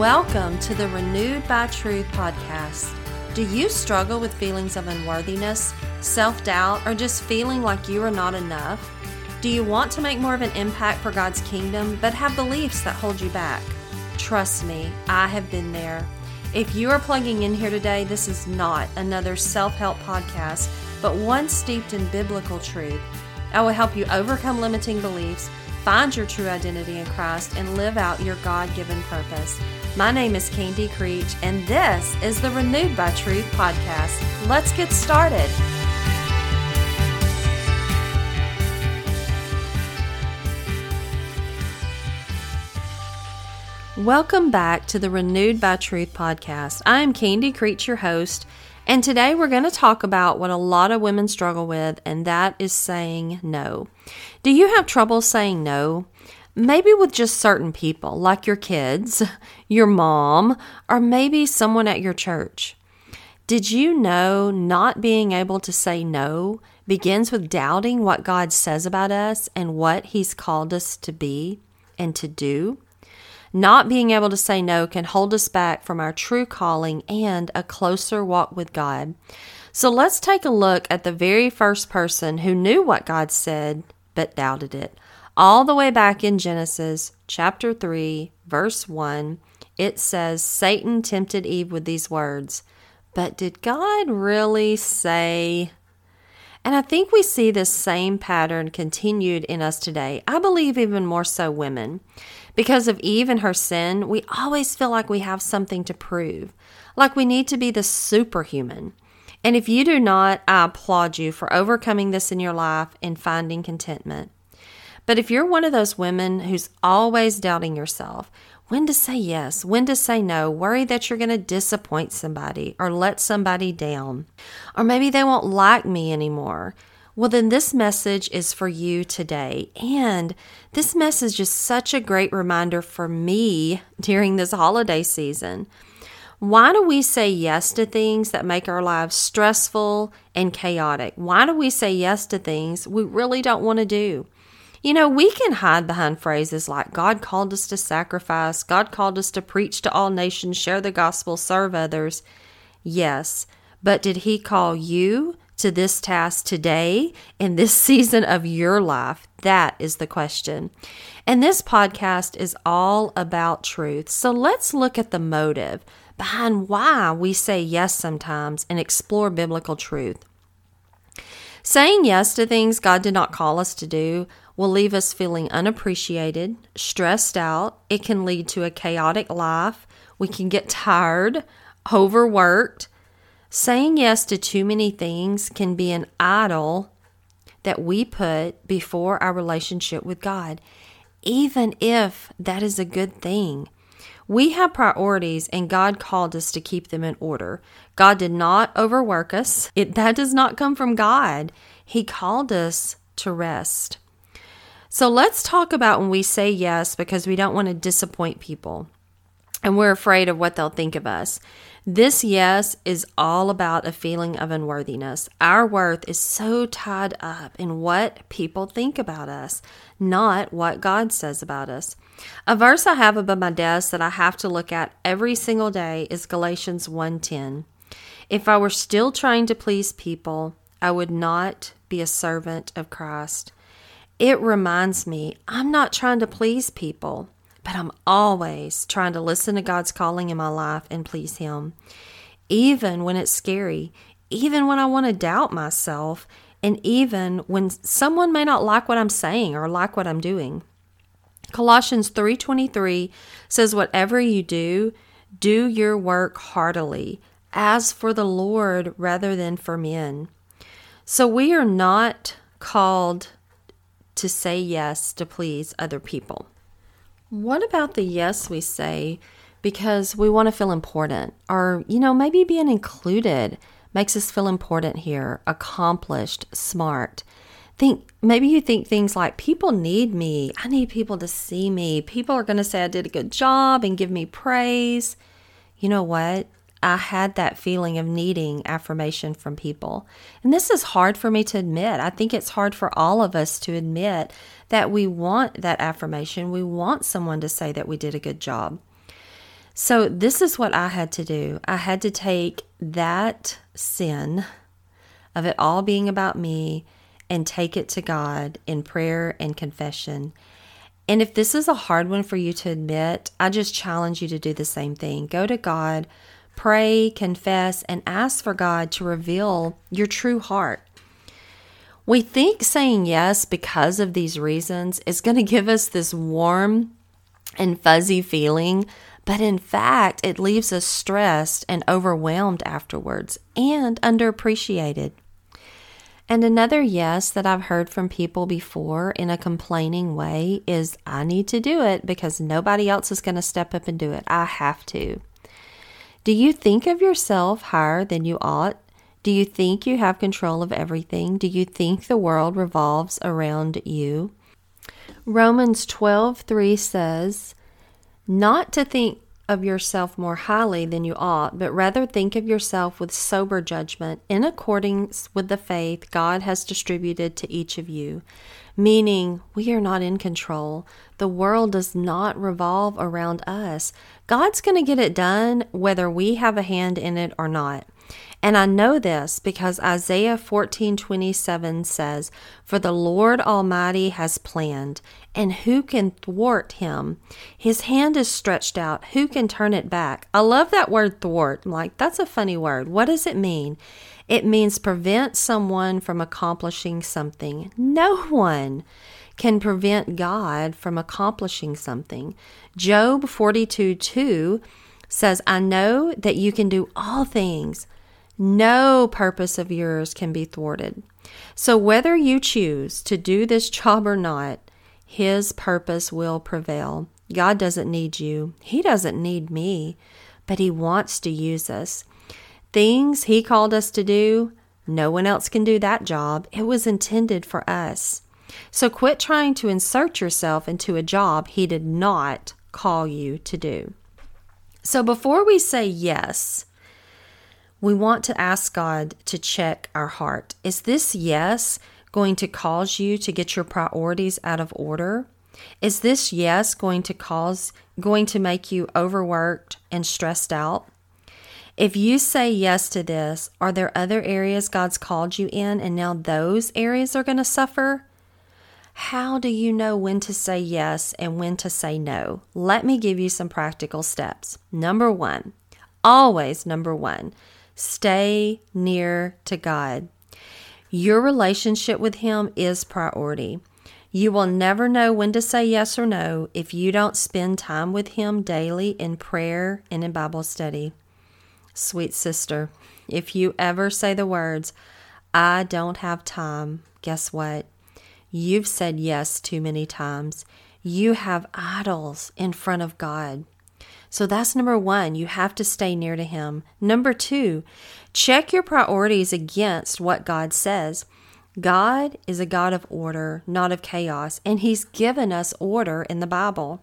Welcome to the Renewed by Truth podcast. Do you struggle with feelings of unworthiness, self-doubt, or just feeling like you are not enough? Do you want to make more of an impact for God's kingdom, but have beliefs that hold you back? Trust me, I have been there. If you are plugging in here today, this is not another self-help podcast, but one steeped in biblical truth. I will help you overcome limiting beliefs, find your true identity in Christ, and live out your God-given purpose. My name is Candy Creech, and this is the Renewed by Truth podcast. Let's get started. Welcome back to the Renewed by Truth podcast. I am Candy Creech, your host, and today we're going to talk about what a lot of women struggle with, and that is saying no. Do you have trouble saying no? Maybe with just certain people, like your kids, your mom, or maybe someone at your church. Did you know not being able to say no begins with doubting what God says about us and what He's called us to be and to do? Not being able to say no can hold us back from our true calling and a closer walk with God. So let's take a look at the very first person who knew what God said but doubted it. All the way back in Genesis chapter 3, verse 1, it says, Satan tempted Eve with these words, "But did God really say?" And I think we see this same pattern continued in us today. I believe even more so women. Because of Eve and her sin, we always feel like we have something to prove, like we need to be the superhuman. And if you do not, I applaud you for overcoming this in your life and finding contentment. But if you're one of those women who's always doubting yourself, when to say yes, when to say no, worry that you're going to disappoint somebody or let somebody down, or maybe they won't like me anymore. Well, then this message is for you today. And this message is such a great reminder for me during this holiday season. Why do we say yes to things that make our lives stressful and chaotic? Why do we say yes to things we really don't want to do? You know, we can hide behind phrases like, God called us to sacrifice, God called us to preach to all nations, share the gospel, serve others. Yes, but did He call you to this task today in this season of your life? That is the question. And this podcast is all about truth. So let's look at the motive behind why we say yes sometimes and explore biblical truth. Saying yes to things God did not call us to do will leave us feeling unappreciated, stressed out. It can lead to a chaotic life. We can get tired, overworked. Saying yes to too many things can be an idol that we put before our relationship with God, even if that is a good thing. We have priorities, and God called us to keep them in order. God did not overwork us. That does not come from God. He called us to rest. So let's talk about when we say yes because we don't want to disappoint people, and we're afraid of what they'll think of us. This yes is all about a feeling of unworthiness. Our worth is so tied up in what people think about us, not what God says about us. A verse I have above my desk that I have to look at every single day is Galatians 1:10. If I were still trying to please people, I would not be a servant of Christ. It reminds me, I'm not trying to please people, but I'm always trying to listen to God's calling in my life and please Him. Even when it's scary, even when I want to doubt myself, and even when someone may not like what I'm saying or like what I'm doing. Colossians 3:23 says, whatever you do, do your work heartily, as for the Lord rather than for men. So we are not called to say yes to please other people. What about the yes we say because we want to feel important, or, you know, maybe being included makes us feel important here, accomplished, smart. Maybe you think things like, people need me. I need people to see me. People are going to say I did a good job and give me praise. You know what? I had that feeling of needing affirmation from people. And this is hard for me to admit. I think it's hard for all of us to admit that we want that affirmation. We want someone to say that we did a good job. So this is what I had to do. I had to take that sin of it all being about me and take it to God in prayer and confession. And if this is a hard one for you to admit, I just challenge you to do the same thing. Go to God, pray, confess, and ask for God to reveal your true heart. We think saying yes because of these reasons is going to give us this warm and fuzzy feeling, but in fact, it leaves us stressed and overwhelmed afterwards and underappreciated. And another yes that I've heard from people before in a complaining way is, I need to do it because nobody else is going to step up and do it. I have to. Do you think of yourself higher than you ought? Do you think you have control of everything? Do you think the world revolves around you? Romans 12:3 says, not to think of yourself more highly than you ought, but rather think of yourself with sober judgment in accordance with the faith God has distributed to each of you. Meaning, we are not in control. The world does not revolve around us. God's going to get it done whether we have a hand in it or not. And I know this because Isaiah 14:27 says, for the Lord Almighty has planned, and who can thwart him? His hand is stretched out. Who can turn it back? I love that word thwart. I'm like, that's a funny word. What does it mean? It means prevent someone from accomplishing something. No one can prevent God from accomplishing something. Job 42:2 says, I know that you can do all things. No purpose of yours can be thwarted. So whether you choose to do this job or not, his purpose will prevail. God doesn't need you. He doesn't need me, but he wants to use us. Things he called us to do, no one else can do that job. It was intended for us. So quit trying to insert yourself into a job he did not call you to do. So before we say yes, we want to ask God to check our heart. Is this yes going to cause you to get your priorities out of order? Is this yes going to make you overworked and stressed out? If you say yes to this, are there other areas God's called you in and now those areas are going to suffer? How do you know when to say yes and when to say no? Let me give you some practical steps. Number one, stay near to God. Your relationship with him is priority. You will never know when to say yes or no if you don't spend time with him daily in prayer and in Bible study. Sweet sister, if you ever say the words, I don't have time, guess what? You've said yes too many times. You have idols in front of God. So that's number one. You have to stay near to him. Number two, check your priorities against what God says. God is a God of order, not of chaos, and he's given us order in the Bible.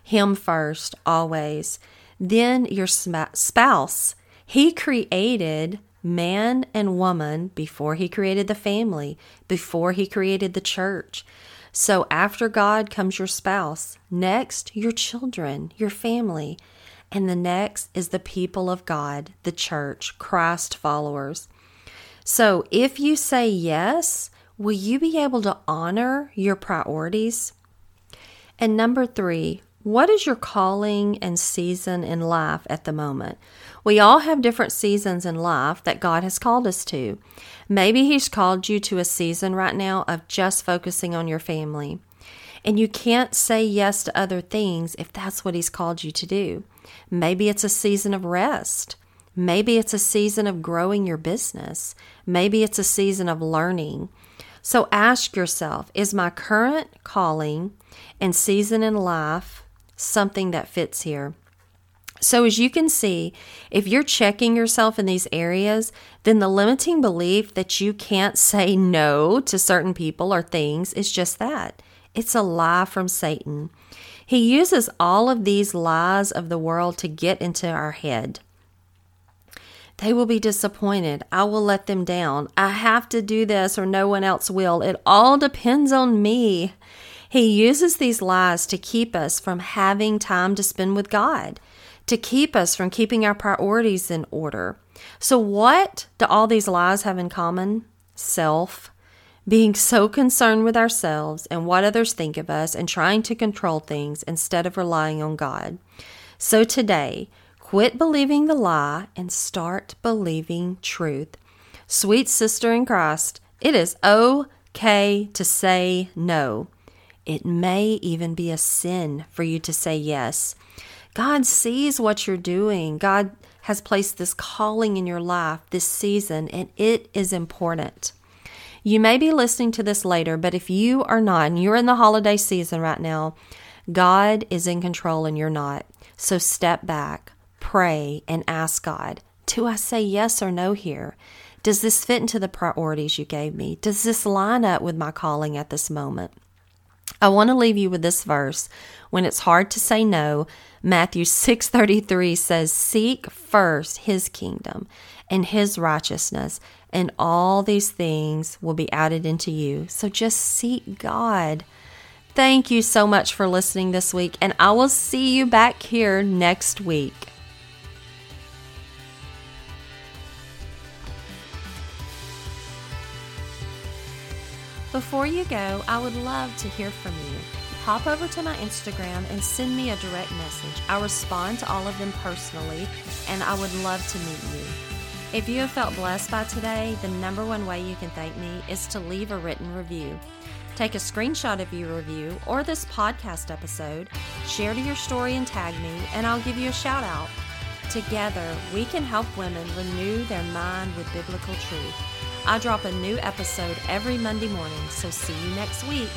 Him first, always. Then your spouse. He created man and woman before he created the family, before he created the church. So after God comes your spouse, next your children, your family, and the next is the people of God, the church, Christ followers. So if you say yes, will you be able to honor your priorities? And number three, what is your calling and season in life at the moment? We all have different seasons in life that God has called us to. Maybe he's called you to a season right now of just focusing on your family. And you can't say yes to other things if that's what he's called you to do. Maybe it's a season of rest. Maybe it's a season of growing your business. Maybe it's a season of learning. So ask yourself, is my current calling and season in life something that fits here? So as you can see, if you're checking yourself in these areas, then the limiting belief that you can't say no to certain people or things is just that. It's a lie from Satan. He uses all of these lies of the world to get into our head. They will be disappointed. I will let them down. I have to do this or no one else will. It all depends on me. He uses these lies to keep us from having time to spend with God. to keep us from keeping our priorities in order. So what do all these lies have in common? Self, being so concerned with ourselves and what others think of us and trying to control things instead of relying on God. So today, quit believing the lie and start believing truth. Sweet sister in Christ, it is okay to say no. It may even be a sin for you to say yes. God sees what you're doing. God has placed this calling in your life this season, and it is important. You may be listening to this later, but if you are not, and you're in the holiday season right now, God is in control and you're not. So step back, pray, and ask God, do I say yes or no here? Does this fit into the priorities you gave me? Does this line up with my calling at this moment? I want to leave you with this verse. When it's hard to say no, Matthew 6:33 says, "Seek first his kingdom and his righteousness, and all these things will be added into you." So just seek God. Thank you so much for listening this week, and I will see you back here next week. Before you go, I would love to hear from you. Hop over to my Instagram and send me a direct message. I respond to all of them personally, and I would love to meet you. If you have felt blessed by today, the #1 way you can thank me is to leave a written review. Take a screenshot of your review or this podcast episode, share to your story and tag me, and I'll give you a shout out. Together, we can help women renew their mind with biblical truth. I drop a new episode every Monday morning, so see you next week.